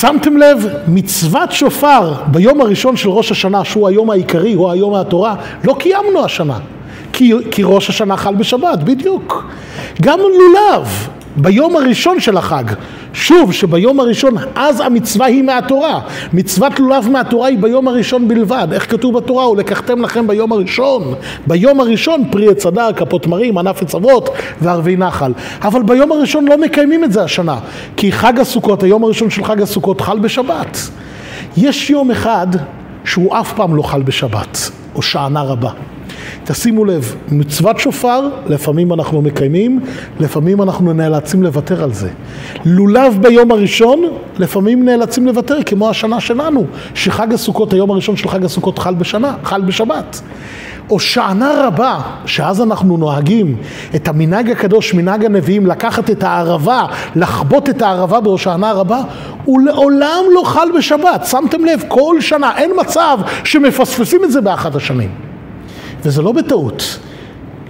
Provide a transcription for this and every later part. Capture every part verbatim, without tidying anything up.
שמתם לב, מצוות שופר ביום הראשון של ראש השנה, שהוא היום העיקרי, הוא היום התורה, לא קיימנו השנה. כי, כי ראש השנה חל בשבת, בדיוק. גם לולב, ביום הראשון של החג, שוב שביום הראשון, אז המצווה היא מהתורה. מצוות לולב מהתורה היא ביום הראשון בלבד. איך כתוב בתורה? ולקחתם לכם ביום הראשון. ביום הראשון פרי הצדק, הפותמרים, ענף הצוות וערבי נחל. אבל ביום הראשון לא מקיימים את זה השנה. כי חג הסוכות, היום הראשון של חג הסוכות חל בשבת. יש יום אחד שהוא אף פעם לא חל בשבת, או שענה רבה. תשימו לב, מצוות שופר, לפעמים אנחנו מקיימים, לפעמים אנחנו נאלצים לוותר על זה. לולב ביום הראשון, לפעמים נאלצים לוותר, כמו השנה שלנו, שחג הסוכות, היום הראשון של חג הסוכות חל בשנה, חל בשבת. או שענה רבה, שאז אנחנו נוהגים את המנהג הקדוש, מנהג הנביאים, לקחת את הערבה, לחבוט את הערבה בראש שענה רבה, ולעולם לא חל בשבת. שמתם לב, כל שנה, אין מצב שמפספסים את זה באחת השנים. וזה לא בטעות.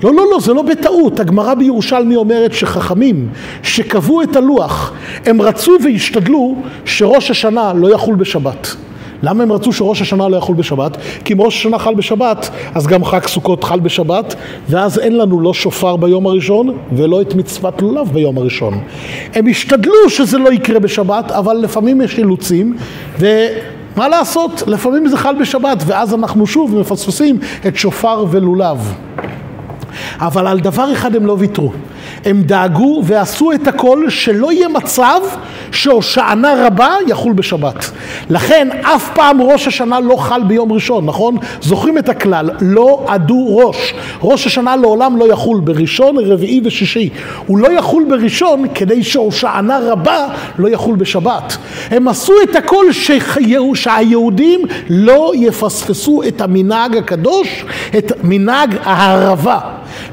לא, לא, לא, זה לא בטעות. הגמרא בירושלמי אומרת שחכמים שקבעו את הלוח, הם רצו והשתדלו שראש השנה לא יחול בשבת. למה הם רצו שראש השנה לא יחול בשבת? כי אם ראש השנה חל בשבת, אז גם חג סוכות חל בשבת, ואז אין לנו לא שופר ביום הראשון, ולא את מצוות לולב ביום הראשון. הם השתדלו שזה לא יקרה בשבת, אבל לפעמים יש אילוצים, ו... מה לעשות? לפעמים זה חל בשבת, ואז אנחנו שוב מפספסים את שופר ולולב. אבל על דבר אחד הם לא ויתרו. הם דאגו ועשו את הכל שלא יהיה מצב שהושענה רבה יחול בשבת. לכן אף פעם ראש השנה לא חל ביום ראשון, נכון? זוכרים את הכלל, לא עדו ראש. ראש השנה לעולם לא יחול בראשון, רביעי ושישי. הוא לא יחול בראשון כדי שהושענה רבה לא יחול בשבת. הם עשו את הכל שהיהודים לא יפספסו את המנהג הקדוש, את מנהג הערבה.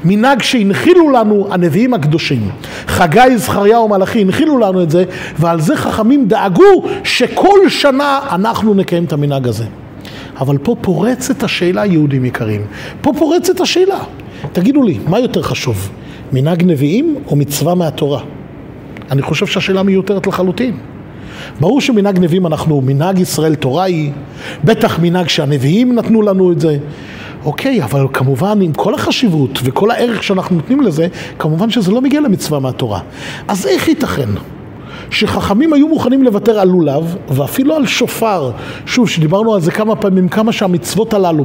מנהג שהנחילו לנו הנביאים הקדושים. חגי, זכריה ומלאכי הנחילו לנו את זה, ועל זה חכמים דאגו שכל שנה אנחנו נקיים את המנהג הזה. אבל פה פורצת השאלה, יהודים יקרים. פה פורצת השאלה. תגידו לי, מה יותר חשוב? מנהג נביאים או מצווה מהתורה? אני חושב שהשאלה מיותרת לחלוטין. ברור שמנהג נביאים אנחנו, מנהג ישראל תורה היא, בטח מנהג שהנביאים נתנו לנו את זה. אוקיי, אבל כמובן עם כל החשיבות וכל הערך שאנחנו נותנים לזה, כמובן שזה לא מגיע למצווה מהתורה. אז איך ייתכן שחכמים היו מוכנים לוותר על לולב ואפילו על שופר? שוב, שדיברנו על זה כמה פעמים, כמה שהמצוות הללו,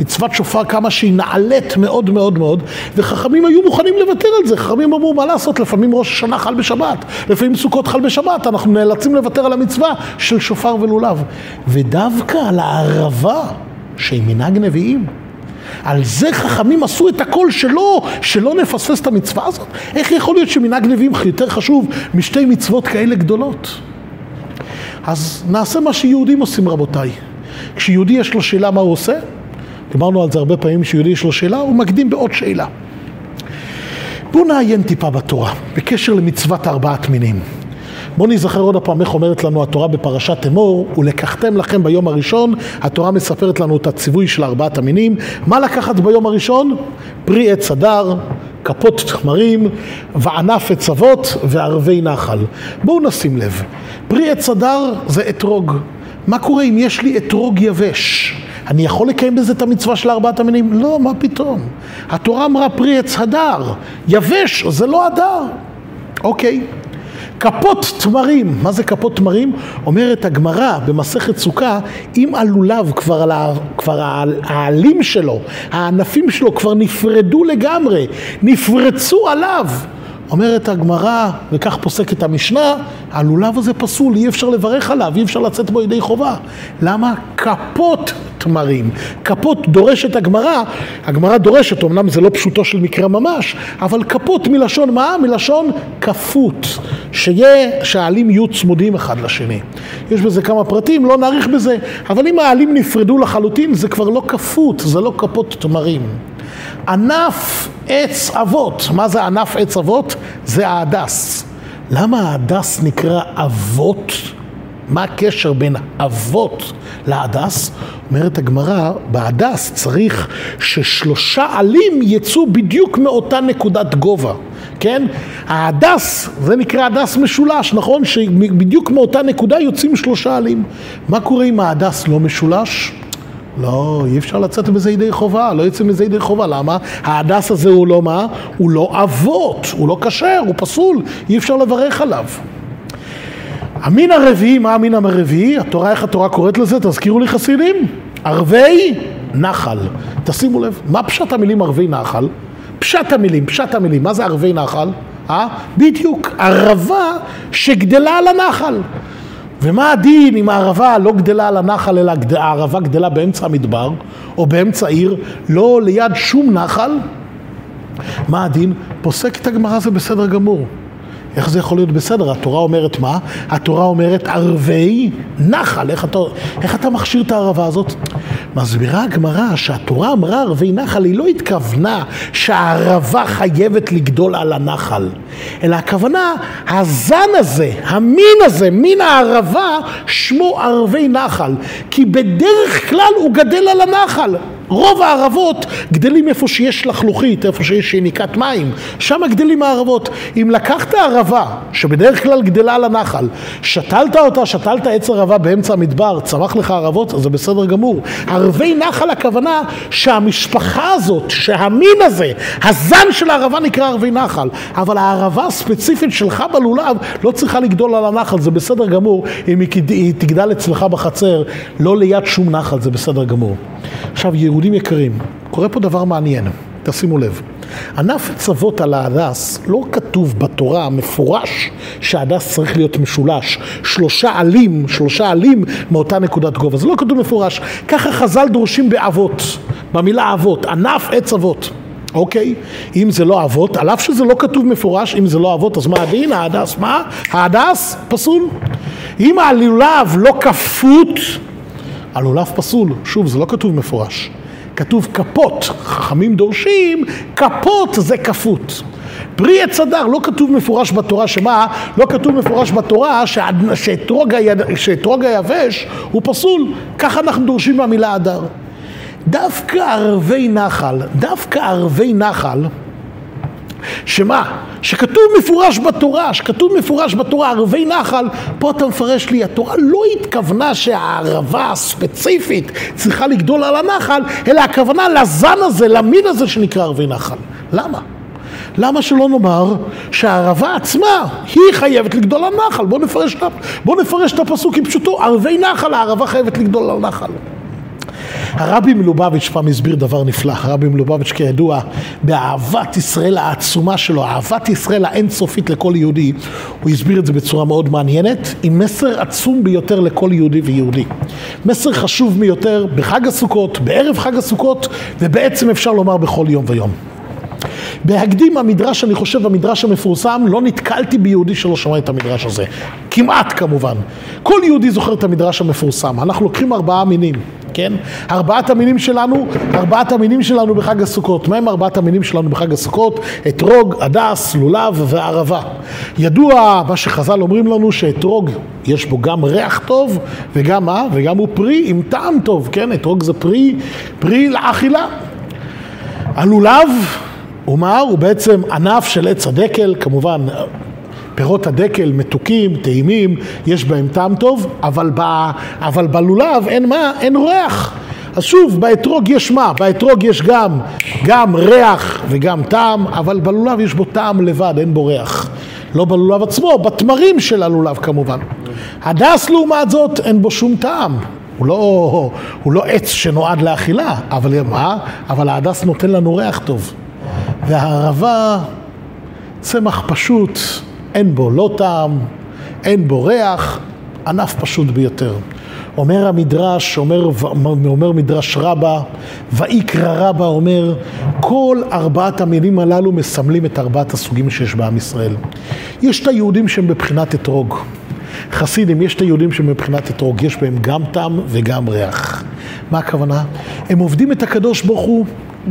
מצוות שופר, כמה שהיא נעלית מאוד מאוד מאוד, וחכמים היו מוכנים לוותר על זה. חכמים אמרו, מה לעשות? לפעמים ראש השנה חל בשבת, לפעמים סוכות חל בשבת, אנחנו נאלצים לוותר על המצווה של שופר ולולב. ודווקא על הערבה שהיא מנהג נביאים, על זה חכמים עשו את הכל שלא, שלא נפספס את המצווה הזאת. איך יכול להיות שמנהג נביאים יותר חשוב משתי מצוות כאלה גדולות? אז נעשה מה שיהודים עושים, רבותיי. כשיהודי יש לו שאלה מה הוא עושה, דיברנו על זה הרבה פעמים, שיהודי יש לו שאלה, הוא מקדים בעוד שאלה. בואו נעיין טיפה בתורה, בקשר למצוות ארבעת מינים. בואו נזכר עוד הפעם איך אומרת לנו התורה בפרשת אמור, ולקחתם לכם ביום הראשון. התורה מספרת לנו את הציווי של ארבעת המינים. מה לקחת ביום הראשון? פרי עץ הדר, כפות תחמרים, וענף עצבות וערבי נחל. בואו נשים לב, פרי עץ הדר זה אתרוג. מה קורה אם יש לי אתרוג יבש? אני יכול לקיים בזה את המצווה של ארבעת המינים? לא, מה פתאום? התורה אמרה פרי עץ הדר, יבש זה לא הדר. אוקיי. כפות תמרים, מה זה כפות תמרים? אומרת הגמרא במסכת סוכה, אם הלולב כבר, ה... כבר העלים שלו, הענפים שלו כבר נפרדו לגמרי, נפרצו עליו. אומרת הגמרא, וכך פוסקת המשנה, הלולב הזה פסול, אי אפשר לברך עליו, אי אפשר לצאת בו ידי חובה. למה? כפות תמרים. כפות דורשת הגמרא, הגמרא דורשת, אמנם זה לא פשוטו של מקרה ממש, אבל כפות מלשון מה? מלשון כפות, שיהיה, שהעלים יהיו צמודים אחד לשני. יש בזה כמה פרטים, לא נאריך בזה, אבל אם העלים נפרדו לחלוטין, זה כבר לא כפות, זה לא כפות תמרים. ענף עץ אבות, מה זה ענף עץ אבות? זה ההדס. למה ההדס נקרא אבות? מה הקשר בין אבות להדס? אומרת הגמרא, בהדס צריך ששלושה עלים יצאו בדיוק מאותה נקודת גובה. כן? ההדס, זה נקרא הדס משולש, נכון? שבדיוק מאותה נקודה יוצאים שלושה עלים. מה קורה אם ההדס לא משולש? לא, אי אפשר לצאת בזה ידי חובה, לא יוצא מזה ידי חובה. למה? ההדס הזה הוא לא מה? הוא לא אבות, הוא לא כשר, הוא פסול, אי אפשר לברך עליו. המין הרביעי, מה המין הרביעי? התורה, איך התורה קוראת לזה? תזכירו לי חסידים. ערבי נחל. תשימו לב, מה פשט המילים ערבי נחל? פשט המילים, פשט המילים. מה זה ערבי נחל? אה? בדיוק, ערבה שגדלה על הנחל. ומה הדין אם הערבה לא גדלה על הנחל, אלא הערבה גדלה באמצע המדבר, או באמצע עיר, לא ליד שום נחל? מה הדין? פוסק את הגמרא, זה בסדר גמור. איך זה יכול להיות בסדר? התורה אומרת מה? התורה אומרת ערבי נחל. איך אתה, איך אתה מכשיר את הערבה הזאת? מסבירה הגמרא שהתורה אמרה ערבי נחל, היא לא התכוונה שהערבה חייבת לגדול על הנחל. אלא הכוונה, הזן הזה, המין הזה, מין הערבה, שמו ערבי נחל. כי בדרך כלל הוא גדל על הנחל. רוב הערבות גדלים איפה שיש לחלוכית, איפה שיש שיניקת מים. שם גדלים הערבות. אם לקחת ערבה, שבדרך כלל גדלה על הנחל, שתלת אותה, שתלת עץ ערבה באמצע המדבר, צמח לך ערבות, אז זה בסדר גמור. ערבי נחל, הכוונה שהמשפחה הזאת, שהמין הזה, הזן של הערבה נקרא ערבי נחל. אבל הערבה הספציפית שלך בלולב לא צריכה לגדול על הנחל, זה בסדר גמור. אם היא תגדל אצלך בחצר, לא ליד שום נחל, זה בסדר גמור. עכשיו, יהודים יקרים, קורה פה דבר מעניין, תשימו לב. ענף הצוות על ההדס, לא כתוב בתורה מפורש שההדס צריך להיות משולש. שלושה עלים, שלושה עלים מאותה נקודת גובה. זה לא כתוב מפורש. ככה חז"ל דורשים באבות, במילה אבות, ענף עץ אבות. אוקיי? אם זה לא אבות, על אף שזה לא כתוב מפורש, אם זה לא אבות, אז מה הדין? ההדס, מה? ההדס, פסול. אם הלולב לא כפות, הלולב פסול. שוב, זה לא כתוב מפורש. כתוב כפות, חכמים דורשים, כפות זה כפות. פרי עץ הדר, לא כתוב מפורש בתורה שמה? לא כתוב מפורש בתורה שאתרוג היבש הוא פסול. ככה אנחנו דורשים מהמילה הדר. דווקא ערבי נחל, דווקא ערבי נחל, שמה? שכתוב מפורש בתורה, שכתוב מפורש בתורה, ערבי נחל, פה אתה מפרש לי, התורה לא התכוונה שהערבה הספציפית צריכה לגדול על הנחל, אלא הכוונה לזן הזה, למין הזה שנקרא ערבי נחל. למה? למה שלא נאמר שהערבה עצמה היא חייבת לגדול על נחל? בוא נפרש, בוא נפרש את הפסוק עם פשוטו, ערבי נחל, הערבה חייבת לגדול על נחל. הרבי מלובביץ' פעם הסביר דבר נפלא. הרבי מלובביץ' כידוע באהבת ישראל העצומה שלו, אהבת ישראל האינסופית לכל יהודי, הוא הסביר את זה בצורה מאוד מעניינת, עם מסר עצום ביותר לכל יהודי ויהודי. מסר חשוב ביותר בחג הסוכות, בערב חג הסוכות, ובעצם אפשר לומר בכל יום ויום. בהקדים המדרש, אני חושב, המדרש המפורסם, לא נתקלתי ביהודי שלא שמע את המדרש הזה. כמעט כמובן. כל יהודי זוכר את המדרש המפורסם. אנחנו לוקחים ארבעה מינים. כן? ארבעת המינים שלנו, ארבעת המינים שלנו בחג הסוכות. מהם ארבעת המינים שלנו בחג הסוכות? אתרוג, הדס, לולב וערבה. ידוע מה שחז"ל אומרים לנו שאתרוג יש בו גם ריח טוב וגם מה? וגם הוא פרי עם טעם טוב, כן? אתרוג זה פרי, פרי לאכילה. הלולב, ומה? הוא בעצם ענף של עץ הדקל, כמובן פירות הדקל מתוקים, טעימים, יש בהם טעם טוב, אבל, ב, אבל בלולב אין מה? אין ריח. אז שוב, באתרוג יש מה? באתרוג יש גם, גם ריח וגם טעם, אבל בלולב יש בו טעם לבד, אין בו ריח. לא בלולב עצמו, בתמרים של הלולב כמובן. הדס לעומת זאת אין בו שום טעם. הוא לא, הוא לא עץ שנועד לאכילה, אבל מה? אבל ההדס נותן לנו ריח טוב. והערבה, צמח פשוט, אין בו לא טעם, אין בו ריח, ענף פשוט ביותר. אומר המדרש, אומר, אומר מדרש רבה, ואיקרא רבה אומר, כל ארבעת המינים הללו מסמלים את ארבעת הסוגים שיש בעם ישראל. יש את היהודים שהם בבחינת אתרוג. חסידים, יש את היהודים שהם מבחינת אתרוג, יש בהם גם טעם וגם ריח. מה הכוונה? הם עובדים את הקדוש ברוך הוא,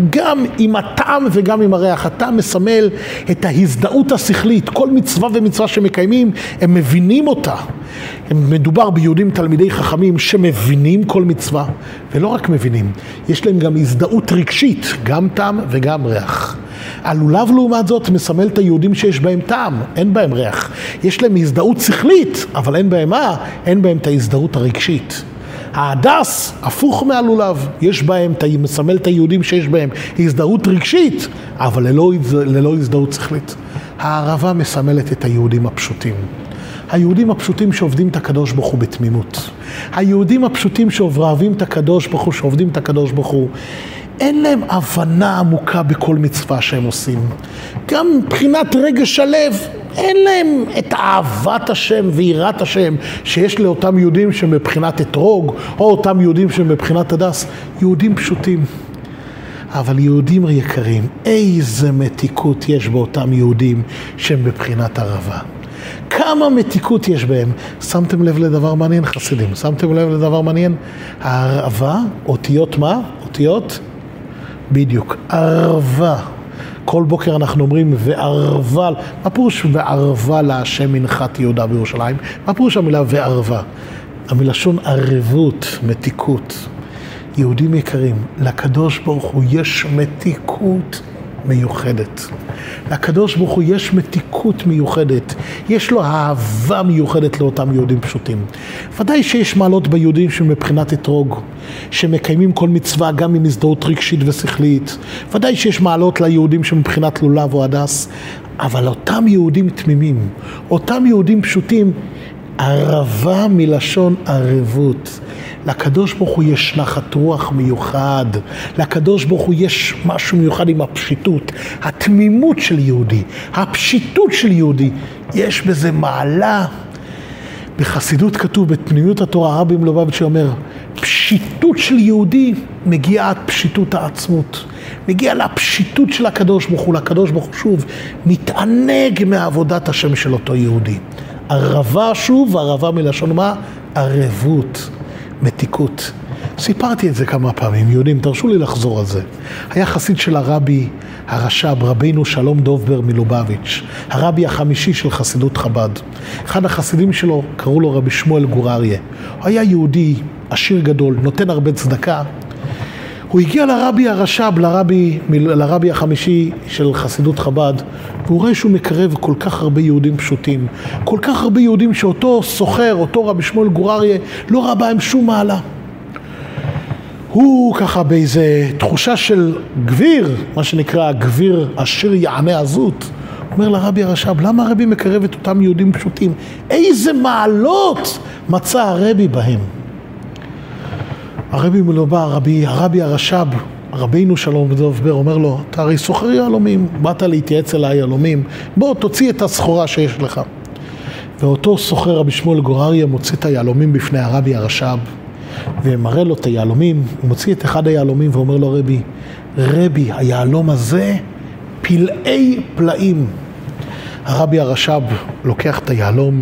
גם עם הטעם וגם עם הריח. הטעם מסמל את ההזדהות השכלית. כל מצווה ומצווה שמקיימים, הם מבינים אותה. מדובר ביהודים תלמידי חכמים שמבינים כל מצווה, ולא רק מבינים, יש להם גם הזדהות רגשית, גם טעם וגם ריח. הלולב לעומת זאת מסמל את היהודים שיש בהם טעם, אין בהם ריח. יש להם הזדהות שכלית, אבל אין בהם מה? אין בהם את ההזדהות הרגשית. ההדס הפוך מהלולב, יש בהם, מסמל את היהודים שיש בהם הזדהות רגשית, אבל ללא, ללא הזדהות שכלית. הערבה מסמלת את היהודים הפשוטים. היהודים הפשוטים שעובדים את הקדוש ברוך הוא בתמימות. היהודים הפשוטים שעובדים את הקדוש ברוך הוא, שעובדים את הקדוש ברוך הוא, אין להם הבנה עמוקה בכל מצווה שהם עושים. גם מבחינת רגש הלב, אין להם את אהבת השם ויראת השם שיש לאותם יהודים שמבחינת אתרוג, או אותם יהודים שמבחינת הדס. יהודים פשוטים. אבל יהודים יקרים, איזה מתיקות יש באותם יהודים שהם בבחינת ערבה. כמה מתיקות יש בהם. שמתם לב לדבר מעניין, חסידים? שמתם לב לדבר מעניין? הערבה, אותיות מה? אותיות? בדיוק, ערבה. כל בוקר אנחנו אומרים וערבה, מה פירוש וערבה להשם מנחת יהודה בירושלים? מה פירוש המילה וערבה? המלשון ערבות, מתיקות. יהודים יקרים, לקדוש ברוך הוא יש מתיקות מיוחדת. לקדוש ברוך הוא יש מתיקות מיוחדת. יש לו אהבה מיוחדת לאותם יהודים פשוטים. ודאי שיש מעלות ביהודים שמבחינת אתרוג, שמקיימים כל מצווה גם עם הזדהות רגשית ושכלית. ודאי שיש מעלות ליהודים שמבחינת לולב או הדס. אבל אותם יהודים תמימים, אותם יהודים פשוטים, ערבה מלשון ערבות. לקדוש ברוך הוא יש נחת רוח מיוחד. לקדוש ברוך הוא יש משהו מיוחד עם הפשיטות. התמימות של יהודי, הפשיטות של יהודי, יש בזה מעלה. בחסידות כתוב, בתמימות התורה, הרבי מלובביץ' אומר, פשיטות של יהודי מגיעה עד פשיטות העצמות. מגיעה לפשיטות של הקדוש ברוך הוא. לקדוש ברוך הוא שוב מתענג מעבודת השם של אותו יהודי. ערבה שוב, ערבה מלשון מה? ערבות, מתיקות. סיפרתי את זה כמה פעמים, יהודים, תרשו לי לחזור על זה. היה חסיד של הרבי הרש"ב, רבינו שלום דובבר מלובביץ', הרבי החמישי של חסידות חב"ד. אחד החסידים שלו, קראו לו רבי שמואל גור אריה. הוא היה יהודי, עשיר גדול, נותן הרבה צדקה. הוא הגיע לרבי הרש"ב, לרבי, לרבי החמישי של חסידות חב"ד, והוא ראה שהוא מקרב כל כך הרבה יהודים פשוטים, כל כך הרבה יהודים שאותו סוחר, אותו רבי שמואל גור אריה, לא ראה בהם שום מעלה. הוא ככה באיזה תחושה של גביר, מה שנקרא גביר עשיר יענה עזות, אומר לרבי הרש"ב, למה הרבי מקרב את אותם יהודים פשוטים? איזה מעלות מצא הרבי בהם? הרבי מלובביץ', הרבי, הרבי הרש"ב, רבינו שלום דובבר, אומר לו, אתה הרי סוחר יהלומים, באת להתייעץ אל היהלומים, בוא תוציא את הסחורה שיש לך. ואותו סוחר רבי שמואל גור אריה מוציא את היהלומים בפני הרבי הרש"ב, ומראה לו את היהלומים, הוא מוציא את אחד היהלומים ואומר לו, רבי, רבי, היהלום הזה פלאי פלאים. הרבי הרש"ב לוקח את היהלום,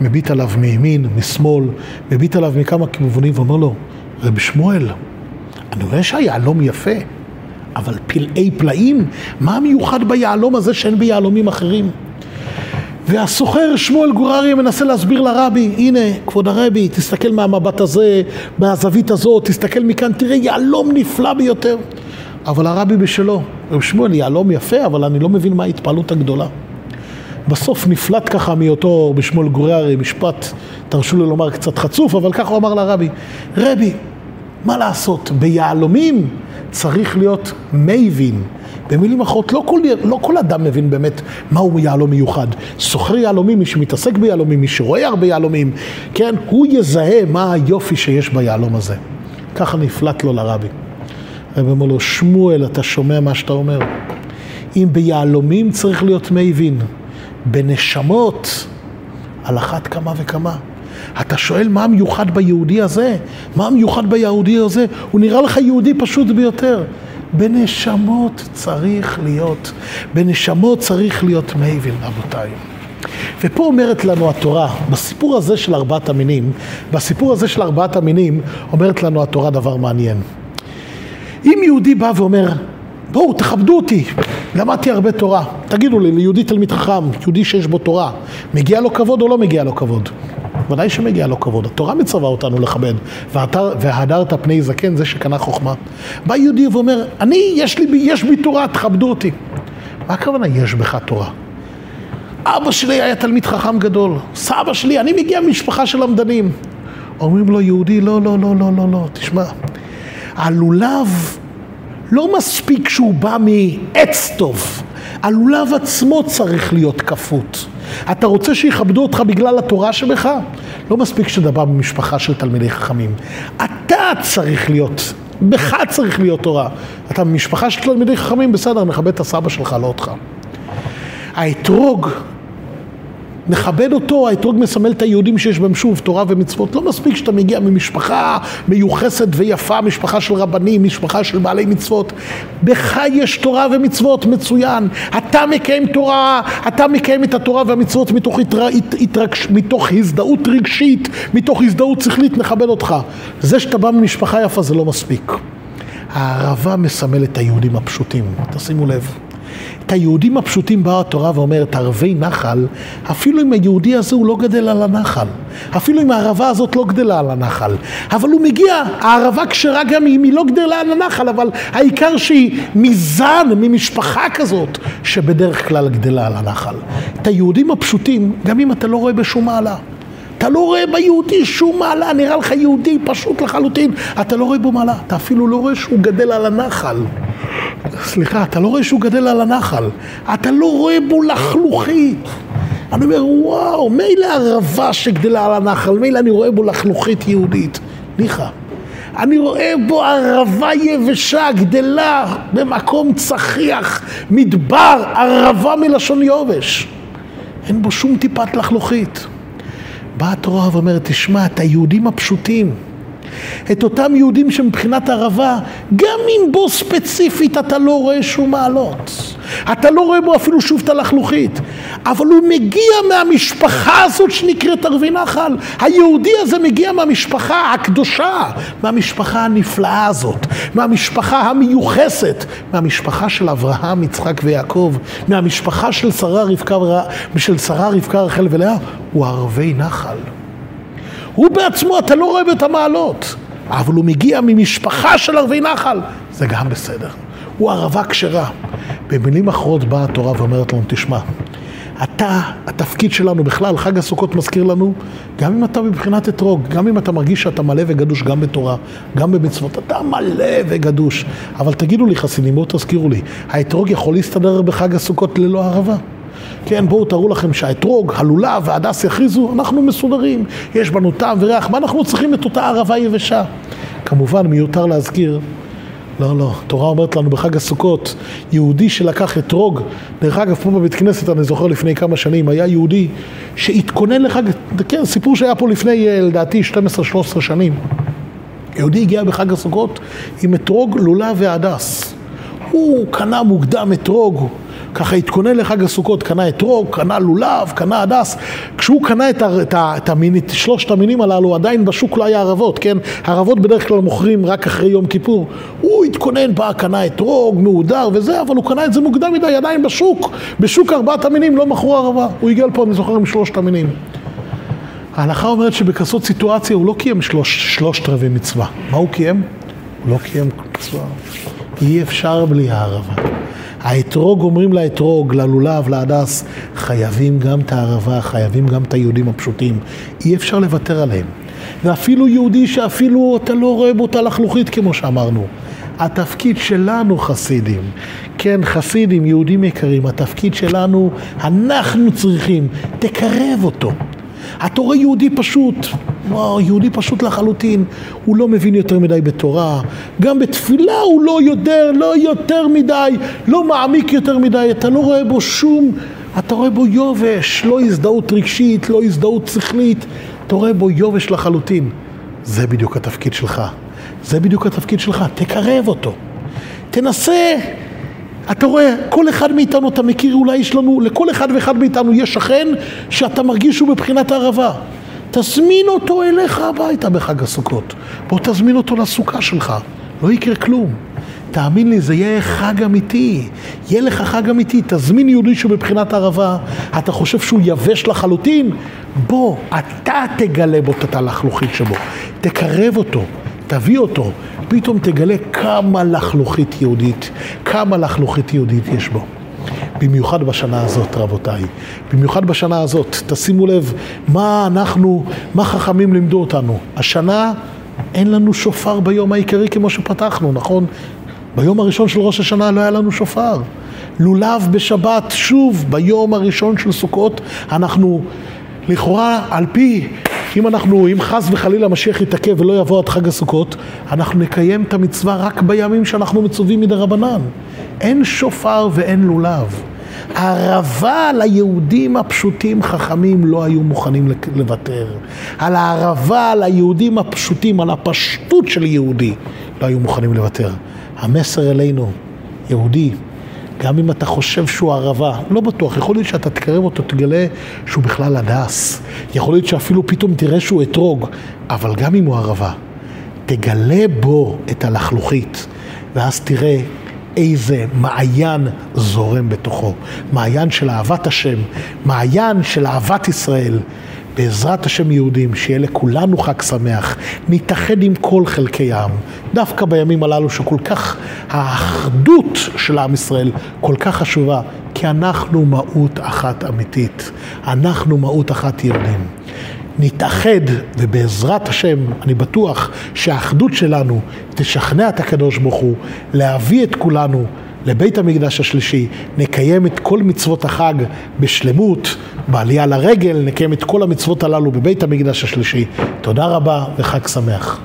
מביט עליו מימין, משמאל, מביט עליו מכמה כיוונים ואומר לו, רבי שמואל, אני רואה שהיהלום יפה, אבל פלאי פלאים, מה המיוחד ביהלום הזה שאין ביהלומים אחרים? והסוחר שמואל גור אריה מנסה להסביר לרבי, הנה, כבוד הרבי, תסתכל מהמבט הזה, מהזווית הזאת, תסתכל מכאן, תראה, יהלום נפלא ביותר. אבל הרבי בשלו, רבי שמואל, יהלום יפה, אבל אני לא מבין מה ההתפעלות הגדולה. בסוף נפלט ככה מאותו רבי שמואל גור אריה, משפט, תרשו לי לומר קצת חצוף, אבל ככה הוא אמר לרבי, רבי, מה לעשות? ביהלומים צריך להיות מבין. במילים אחרות, לא כל, לא כל אדם מבין באמת מהו יהלום מיוחד. סוחר יהלומים, מי שמתעסק ביהלומים, מי שרואה הרבה יהלומים, כן, הוא יזהה מה היופי שיש ביהלום הזה. ככה נפלט לו לרבי. רבי אומר לו, שמואל, אתה שומע מה שאתה אומר? אם ביהלומים צריך להיות מבין, בנשמות, על אחת כמה וכמה. אתה שואל מה המיוחד ביהודי הזה? מה המיוחד ביהודי הזה? הוא נראה לך יהודי פשוט ביותר. בנשמות צריך להיות, בנשמות צריך להיות מייבין, אבותיי. ופה אומרת לנו התורה, בסיפור הזה של ארבעת המינים, בסיפור הזה של ארבעת המינים, אומרת לנו התורה דבר מעניין. אם יהודי בא ואומר, בואו תכבדו אותי, למדתי הרבה תורה, תגידו לי, ליהודי תלמיד חכם, יהודי שיש בו תורה, מגיע לו כבוד או לא מגיע לו כבוד? ודאי שמגיע לו כבוד. התורה מצווה אותנו לכבד. וההדרת פני זקן, זה שקנה חוכמה. בא יהודי ואומר, אני, יש לי, יש בי תורה, תכבדו אותי. מה הכוונה יש בך תורה? אבא שלי היה תלמיד חכם גדול, סבא שלי, אני מגיע ממשפחה של למדנים. אומרים לו יהודי, לא, לא, לא, לא, לא, לא, תשמע. הלולב לא מספיק שהוא בא מעץ טוב. הלולב עצמו צריך להיות כפות. אתה רוצה שיכבדו אותך בגלל התורה שבך? לא מספיק שאתה בא ממשפחה של תלמידי חכמים. אתה צריך להיות, בך צריך להיות תורה. אתה ממשפחה של תלמידי חכמים, בסדר, נכבד את הסבא שלך, לא אותך. האתרוג, נכבד אותו, האתרוג מסמל את היהודים שיש בהם שוב, תורה ומצוות. לא מספיק שאתה מגיע ממשפחה מיוחסת ויפה, משפחה של רבנים, משפחה של בעלי מצוות. בך יש תורה ומצוות, מצוין. אתה מקיים תורה, אתה מקיים את התורה והמצוות מתוך, התר... התרגש... מתוך הזדהות רגשית, מתוך הזדהות שכלית, נכבד אותך. זה שאתה בא ממשפחה יפה זה לא מספיק. הערבה מסמל את היהודים הפשוטים, תשימו לב. את היהודים הפשוטים באה התורה ואומרת, ערבי נחל, אפילו אם היהודי הזה הוא לא גדל על הנחל, אפילו אם הערבה הזאת לא גדלה על הנחל, אבל הוא מגיע, הערבה כשרה גם אם היא לא גדלה על הנחל, אבל העיקר שהיא מזן, ממשפחה כזאת, שבדרך כלל גדלה על הנחל. את היהודים הפשוטים, גם אם אתה לא רואה בשום מעלה, אתה לא רואה ביהודי שום מעלה, נראה לך יהודי פשוט לחלוטין, אתה לא רואה בו מעלה, אתה אפילו לא רואה שהוא גדל על הנחל. סליחה, אתה לא רואה שהוא גדל על הנחל, אתה לא רואה בו לחלוכית. אני אומר, וואו, מילא ערבה שגדלה על הנחל, מילא אני רואה בו לחלוכית יהודית. ניחה, אני רואה בו ערבה יבשה, גדלה במקום צחיח, מדבר, ערבה מלשון יובש. אין בו שום טיפת לחלוכית. באה התורה ואומרת, תשמע, את היהודים הפשוטים, את אותם יהודים שמבחינת ערבה, גם אם בו ספציפית אתה לא רואה שום מעלות, אתה לא רואה בו אפילו שוב את הלחלוכית, אבל הוא מגיע מהמשפחה הזאת שנקראת ערבי נחל. היהודי הזה מגיע מהמשפחה הקדושה, מהמשפחה הנפלאה הזאת, מהמשפחה המיוחסת, מהמשפחה של אברהם, יצחק ויעקב, מהמשפחה של שרה רבקה, של שרה רבקה רחל ולאה. הוא ערבי נחל, הוא בעצמו, אתה לא רואה את המעלות, אבל הוא מגיע ממשפחה של ערבי נחל, זה גם בסדר. הוא ערבה כשרה. במילים אחרות באה התורה ואומרת לנו, תשמע, אתה, התפקיד שלנו בכלל, חג הסוכות מזכיר לנו, גם אם אתה מבחינת אתרוג, גם אם אתה מרגיש שאתה מלא וגדוש גם בתורה, גם במצוות, אתה מלא וגדוש. אבל תגידו לי חסינים, בואו תזכירו לי, האתרוג יכול להסתדר בחג הסוכות ללא ערבה? כן, בואו תראו לכם שהאתרוג, הלולה והדס יחריזו, אנחנו מסודרים, יש בנו טעם וריח, מה אנחנו צריכים את אותה ערבה יבשה? כמובן מיותר להזכיר, לא, לא, תורה אומרת לנו בחג הסוכות, יהודי שלקח אתרוג, דרך אגב פה בבית כנסת, אני זוכר לפני כמה שנים, היה יהודי שהתכונן לחג, כן, סיפור שהיה פה לפני, לדעתי, שתים עשרה שלוש עשרה שנים, יהודי הגיע בחג הסוכות עם אתרוג, לולה והדס, הוא קנה מוקדם אתרוג, ככה התכונן לחג הסוכות, קנה אתרוג, קנה לולב, קנה הדס. כשהוא קנה את, ה, את, ה, את המין, שלושת המינים הללו, עדיין בשוק לא היה ערבות, כן? ערבות בדרך כלל מוכרים רק אחרי יום כיפור. הוא התכונן, בא, קנה אתרוג, מעודר וזה, אבל הוא קנה את זה מוקדם מדי, עדיין בשוק. בשוק ארבעת המינים לא מכרו ערבה. הוא הגיע לפה, אני זוכר, עם שלושת המינים. ההלכה אומרת שבכסות סיטואציה הוא לא קיים שלוש, שלושת רבי מצווה. מה הוא קיים? הוא לא קיים מצווה. אי אפשר בלי הערבה. האתרוג, אומרים לאתרוג, ללולב, להדס, חייבים גם את הערבה, חייבים גם את היהודים הפשוטים. אי אפשר לוותר עליהם. ואפילו יהודי שאפילו אתה לא רואה באותה לחלוכית, כמו שאמרנו. התפקיד שלנו חסידים, כן, חסידים, יהודים יקרים, התפקיד שלנו, אנחנו צריכים, תקרב אותו. אתה רואה יהודי פשוט, וואו, יהודי פשוט לחלוטין, הוא לא מבין יותר מדי בתורה, גם בתפילה הוא לא יודע, לא יותר מדי, לא מעמיק יותר מדי, אתה לא רואה בו שום, אתה רואה בו יובש, לא הזדהות רגשית, לא הזדהות שכלית, אתה רואה בו יובש לחלוטין. זה בדיוק התפקיד שלך, זה בדיוק התפקיד שלך, תקרב אותו, תנסה. אתה רואה, כל אחד מאיתנו, אתה מכיר, אולי יש לנו, לכל אחד ואחד מאיתנו יש שכן שאתה מרגיש שהוא מבחינת הערבה. תזמין אותו אליך הביתה בחג הסוכות. בוא תזמין אותו לסוכה שלך. לא יקרה כלום. תאמין לי, זה יהיה חג אמיתי. יהיה לך חג אמיתי. תזמין יהודי שמבחינת הערבה, אתה חושב שהוא יבש לחלוטין? בוא, אתה תגלה בו את הלחלוכית שבו. תקרב אותו. תביא אותו, פתאום תגלה כמה לחלוכית יהודית, כמה לחלוכית יהודית יש בו. במיוחד בשנה הזאת, רבותיי. במיוחד בשנה הזאת. תשימו לב, מה אנחנו, מה חכמים לימדו אותנו. השנה אין לנו שופר ביום העיקרי כמו שפתחנו, נכון? ביום הראשון של ראש השנה לא היה לנו שופר. לולב בשבת, שוב, ביום הראשון של סוכות, אנחנו לכאורה, על פי, אם אנחנו, אם חס וחלילה משיח יתעכב ולא יבוא עד חג הסוכות, אנחנו נקיים את המצווה רק בימים שאנחנו מצווים מדרבנן. אין שופר ואין לולב. הערבה ליהודים הפשוטים חכמים לא היו מוכנים לוותר. על הערבה ליהודים הפשוטים, על הפשטות של יהודי, לא היו מוכנים לוותר. המסר אלינו, יהודי, גם אם אתה חושב שהוא ערבה, לא בטוח, יכול להיות שאתה תקרב אותו, תגלה שהוא בכלל הדס. יכול להיות שאפילו פתאום תראה שהוא אתרוג, אבל גם אם הוא ערבה, תגלה בו את הלחלוכית, ואז תראה איזה מעיין זורם בתוכו. מעיין של אהבת השם, מעיין של אהבת ישראל. בעזרת השם יהודים, שיהיה לכולנו חג שמח, נתאחד עם כל חלקי העם. דווקא בימים הללו שכל כך האחדות של עם ישראל כל כך חשובה, כי אנחנו מהות אחת אמיתית. אנחנו מהות אחת יהודים. נתאחד, ובעזרת השם אני בטוח שהאחדות שלנו תשכנע את הקדוש ברוך הוא להביא את כולנו לבית המקדש השלישי. נקיים את כל מצוות החג בשלמות, בעלייה לרגל, נקיים את כל המצוות הללו בבית המקדש השלישי. תודה רבה וחג שמח.